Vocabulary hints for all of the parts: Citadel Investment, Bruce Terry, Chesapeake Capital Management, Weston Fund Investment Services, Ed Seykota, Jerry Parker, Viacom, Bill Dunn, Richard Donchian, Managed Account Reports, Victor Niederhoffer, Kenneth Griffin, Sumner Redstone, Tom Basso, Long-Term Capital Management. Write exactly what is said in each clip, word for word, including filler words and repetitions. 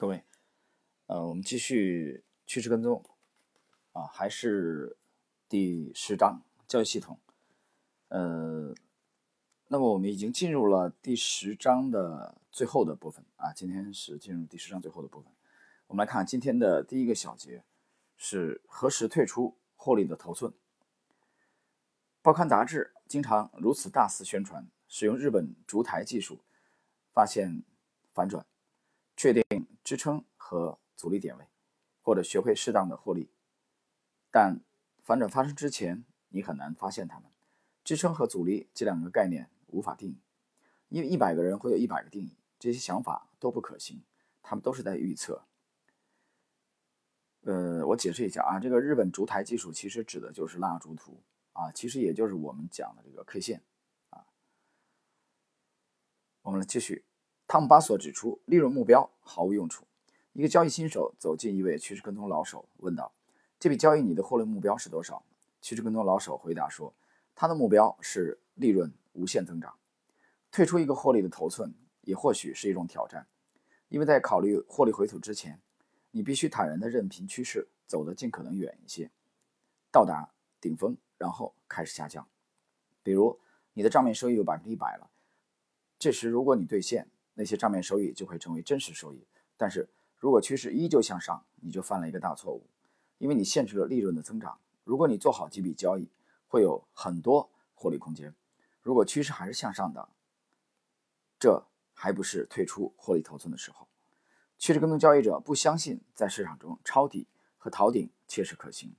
各位，呃，我们继续趋势跟踪啊，还是第十章教育系统。呃，那么我们已经进入了第十章的最后的部分啊，今天是进入第十章最后的部分。我们来看今天的第一个小节是何时退出获利的头寸。报刊杂志经常如此大肆宣传，使用日本烛台技术发现反转，确定支撑和阻力点位，或者学会适当的获利，但反转发生之前你很难发现它们。支撑和阻力这两个概念无法定义，因为一百个人会有一百个定义，这些想法都不可行，他们都是在预测。呃，我解释一下啊，这个日本烛台技术其实指的就是蜡烛图啊，其实也就是我们讲的这个 K 线啊。我们来继续。汤姆巴索指出，利润目标毫无用处。一个交易新手走进一位趋势跟踪老手，问道：“这笔交易你的获利目标是多少？”趋势跟踪老手回答说：“他的目标是利润无限增长。”退出一个获利的头寸，也或许是一种挑战，因为在考虑获利回吐之前，你必须坦然地任凭趋势走得尽可能远一些，到达顶峰，然后开始下降。比如，你的账面收益有 百分之百 了，这时如果你兑现，那些账面收益就会成为真实收益，但是如果趋势依旧向上，你就犯了一个大错误，因为你限制了利润的增长。如果你做好几笔交易，会有很多获利空间。如果趋势还是向上的，这还不是退出获利头寸的时候。趋势跟踪交易者不相信在市场中抄底和逃顶切实可行，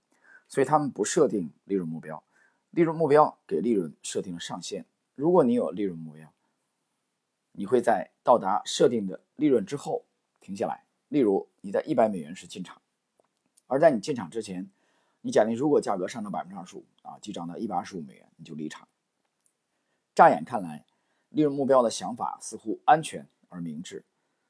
所以他们不设定利润目标。利润目标给利润设定了上限。如果你有利润目标，你会在到达设定的利润之后停下来。例如你在一百美元时进场，而在你进场之前，你假定如果价格上涨 百分之二十五 啊，即涨到一百二十五美元，你就离场。乍眼看来，利润目标的想法似乎安全而明智，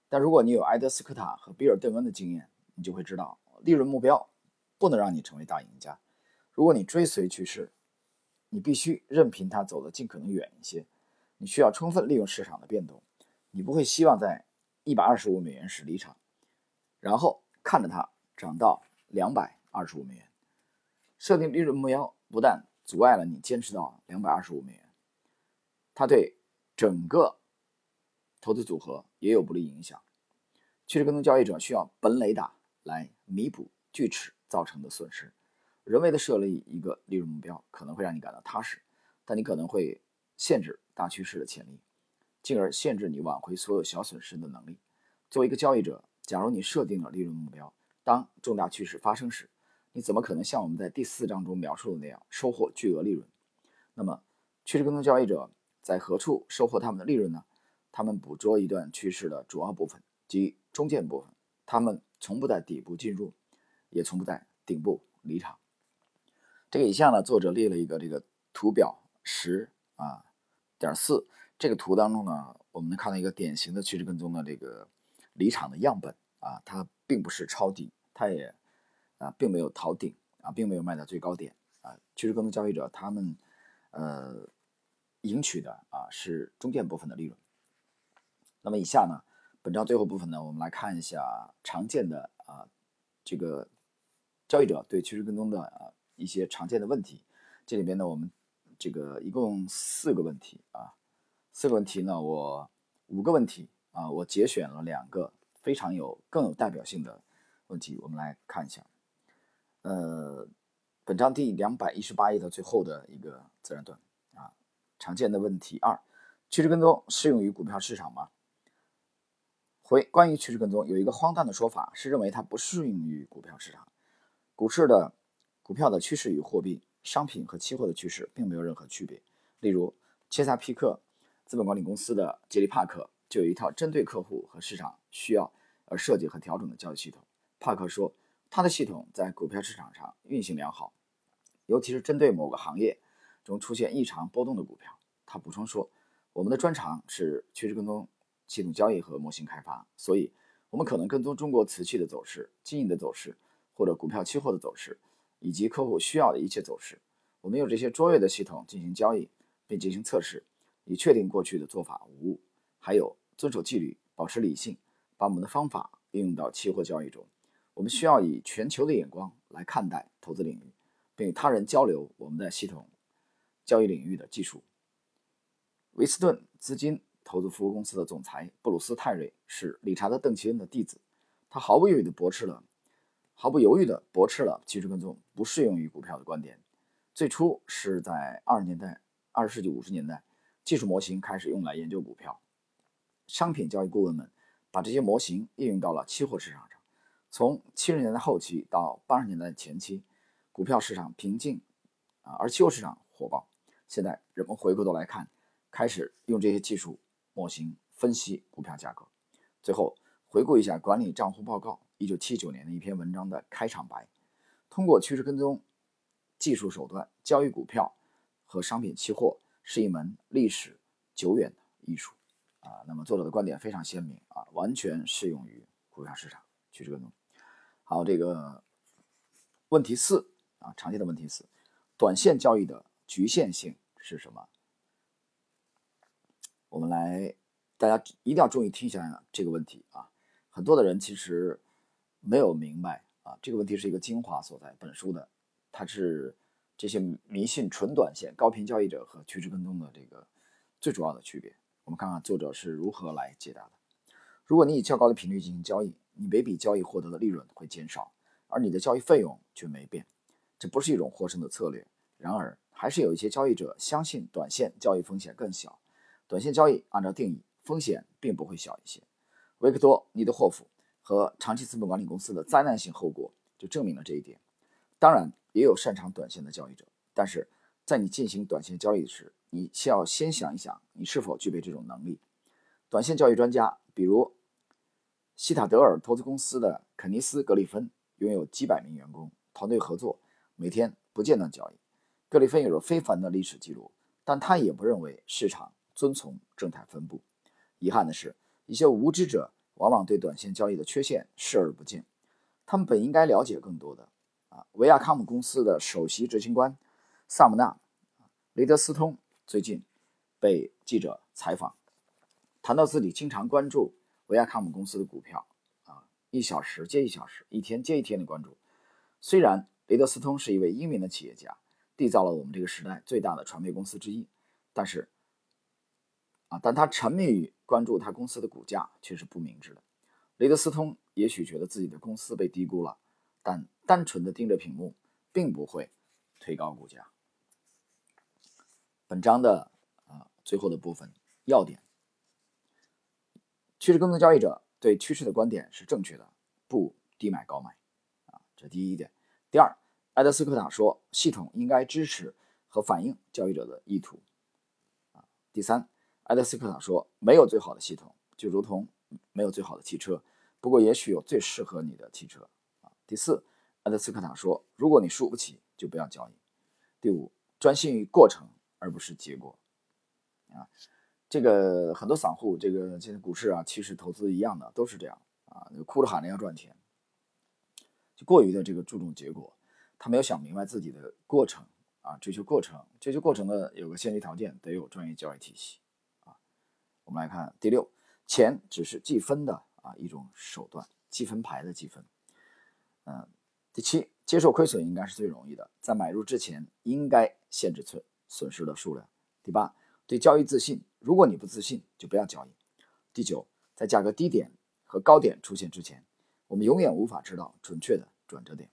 但如果你有埃德斯科塔和比尔邓恩的经验，你就会知道利润目标不能让你成为大赢家。如果你追随趋势，你必须任凭它走得尽可能远一些。你需要充分利用市场的变动，你不会希望在一百二十五美元时离场，然后看着它涨到两百二十五美元。设定利润目标不但阻碍了你坚持到两百二十五美元，它对整个投资组合也有不利影响。趋势跟踪交易者需要本垒打来弥补锯齿造成的损失。人为的设立一个利润目标可能会让你感到踏实，但你可能会限制大趋势的潜力，进而限制你挽回所有小损失的能力。作为一个交易者，假如你设定了利润目标，当重大趋势发生时，你怎么可能像我们在第四章中描述的那样收获巨额利润？那么，趋势跟踪交易者在何处收获他们的利润呢？他们捕捉一段趋势的主要部分及中间部分，他们从不在底部进入，也从不在顶部离场。这个以下呢，作者列了一个这个图表十啊。点四这个图当中呢，我们能看到一个典型的趋势跟踪的这个离场的样本啊，它并不是抄底，它也啊并没有逃顶啊，并没有卖到最高点啊。趋势跟踪交易者他们呃赢取的啊是中间部分的利润。那么以下呢，本章最后部分呢，我们来看一下常见的啊这个交易者对趋势跟踪的啊一些常见的问题。这里边呢，我们这个一共四个问题啊，四个问题呢，我五个问题啊，我节选了两个非常有更有代表性的问题，我们来看一下。呃，本章第两百一十八页的最后的一个自然段啊，常见的问题二：趋势跟踪适用于股票市场吗？回关于趋势跟踪有一个荒诞的说法，是认为它不适用于股票市场。股市的股票的趋势与货币、商品和期货的趋势并没有任何区别。例如，切萨皮克资本管理公司的杰里·帕克就有一套针对客户和市场需要而设计和调整的交易系统。帕克说，他的系统在股票市场上运行良好，尤其是针对某个行业中出现异常波动的股票。他补充说，我们的专长是趋势跟踪、系统交易和模型开发，所以我们可能跟踪中国瓷器的走势、金银的走势或者股票期货的走势，以及客户需要的一切走势。我们用这些卓越的系统进行交易并进行测试，以确定过去的做法无误。还有遵守纪律，保持理性，把我们的方法应用到期货交易中。我们需要以全球的眼光来看待投资领域，并与他人交流我们在系统交易领域的技术。维斯顿资金投资服务公司的总裁布鲁斯·泰瑞是理查德·邓奇恩的弟子，他毫不犹豫地驳斥了毫不犹豫地驳斥了趋势跟踪不适用于股票的观点。最初是在二十年代二十世纪五十年代，技术模型开始用来研究股票，商品交易顾问们把这些模型应用到了期货市场上。从七十年代后期到八十年代前期，股票市场平静，而期货市场火爆。现在人们回过头来看，开始用这些技术模型分析股票价格。最后回顾一下管理账户报告一九七九年的一篇文章的开场白，通过趋势跟踪技术手段交易股票和商品期货是一门历史久远的艺术啊。那么作者的观点非常鲜明啊，完全适用于股票市场趋势跟踪。好，这个问题四啊，常见的问题四，短线交易的局限性是什么？我们来，大家一定要注意听一下这个问题啊！很多的人其实没有明白啊，这个问题是一个精华所在。本书的它是这些迷信纯短线、高频交易者和趋势跟踪的这个最主要的区别。我们看看作者是如何来解答的。如果你以较高的频率进行交易，你每笔交易获得的利润会减少，而你的交易费用却没变。这不是一种获胜的策略。然而，还是有一些交易者相信短线交易风险更小。短线交易按照定义，风险并不会小一些。维克多·尼德霍夫和长期资本管理公司的灾难性后果就证明了这一点。当然，也有擅长短线的交易者，但是在你进行短线交易时，你需要先想一想你是否具备这种能力。短线交易专家，比如希塔德尔投资公司的肯尼斯·格里芬，拥有几百名员工，团队合作，每天不间断交易。格里芬有着非凡的历史记录，但他也不认为市场遵从正态分布。遗憾的是，一些无知者往往对短线交易的缺陷视而不见，他们本应该了解更多的。啊，维亚康姆公司的首席执行官萨姆纳·雷德斯通最近被记者采访，谈到自己经常关注维亚康姆公司的股票，啊，一小时接一小时，一天接一天的关注。虽然雷德斯通是一位英明的企业家，缔造了我们这个时代最大的传媒公司之一，但是啊，但他沉迷于关注他公司的股价却是不明智的。雷德斯通也许觉得自己的公司被低估了，但单纯的盯着屏幕并不会推高股价。本章的啊、呃、最后的部分要点，趋势跟踪交易者对趋势的观点是正确的，不低买高卖啊，这第一点。第二，埃德斯科塔说，系统应该支持和反映交易者的意图啊。第三，埃德斯科塔说，没有最好的系统，就如同没有最好的汽车，不过也许有最适合你的汽车。啊、第四，埃德斯科塔说，如果你输不起，就不要交易。第五，专心于过程而不是结果。啊，这个很多散户，这个现在股市啊，其实投资一样的，都是这样啊，哭着喊着要赚钱，就过于的这个注重结果，他没有想明白自己的过程啊，追求过程，追求过程的有个先决条件，得有专业交易体系。我们来看第六，钱只是计分的啊一种手段，计分牌的计分。嗯，第七，接受亏损应该是最容易的，在买入之前应该限制损损失的数量。第八，对交易自信，如果你不自信，就不要交易。第九，在价格低点和高点出现之前，我们永远无法知道准确的转折点。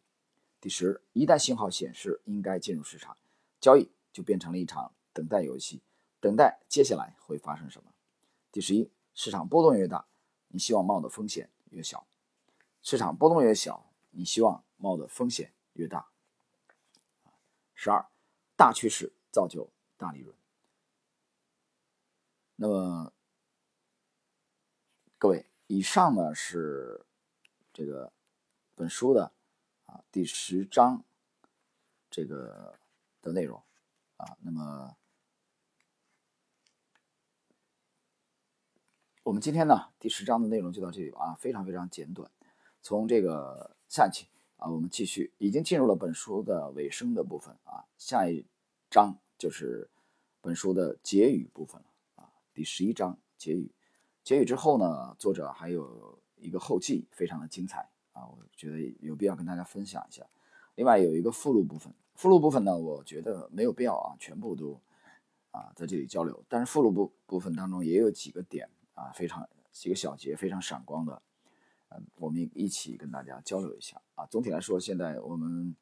第十，一旦信号显示应该进入市场，交易就变成了一场等待游戏，等待接下来会发生什么。第十一，市场波动越大，你希望冒的风险越小；市场波动越小，你希望冒的风险越大。十二，大趋势造就大利润。那么，各位，以上呢是这个本书的啊第十章这个的内容啊。那么，我们今天呢第十章的内容就到这里吧，啊，非常非常简短。从这个下一期啊，我们继续，已经进入了本书的尾声的部分啊，下一章就是本书的结语部分了啊，第十一章结语。结语之后呢，作者还有一个后记，非常的精彩啊，我觉得有必要跟大家分享一下。另外有一个附录部分，附录部分呢，我觉得没有必要啊，全部都啊在这里交流。但是附录部部分当中也有几个点啊，非常几个小节非常闪光的，嗯，我们一起跟大家交流一下啊。总体来说，现在我们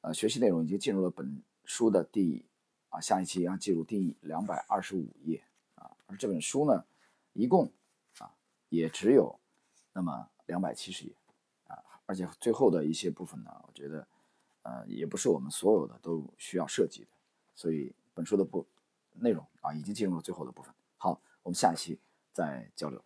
呃学习内容已经进入了本书的第啊下一期要进入第两百二十五页啊，而这本书呢，一共啊也只有那么两百七十页啊，而且最后的一些部分呢，我觉得呃也不是我们所有的都需要涉及的，所以本书的部内容啊已经进入了最后的部分。好，我们下一期再交流。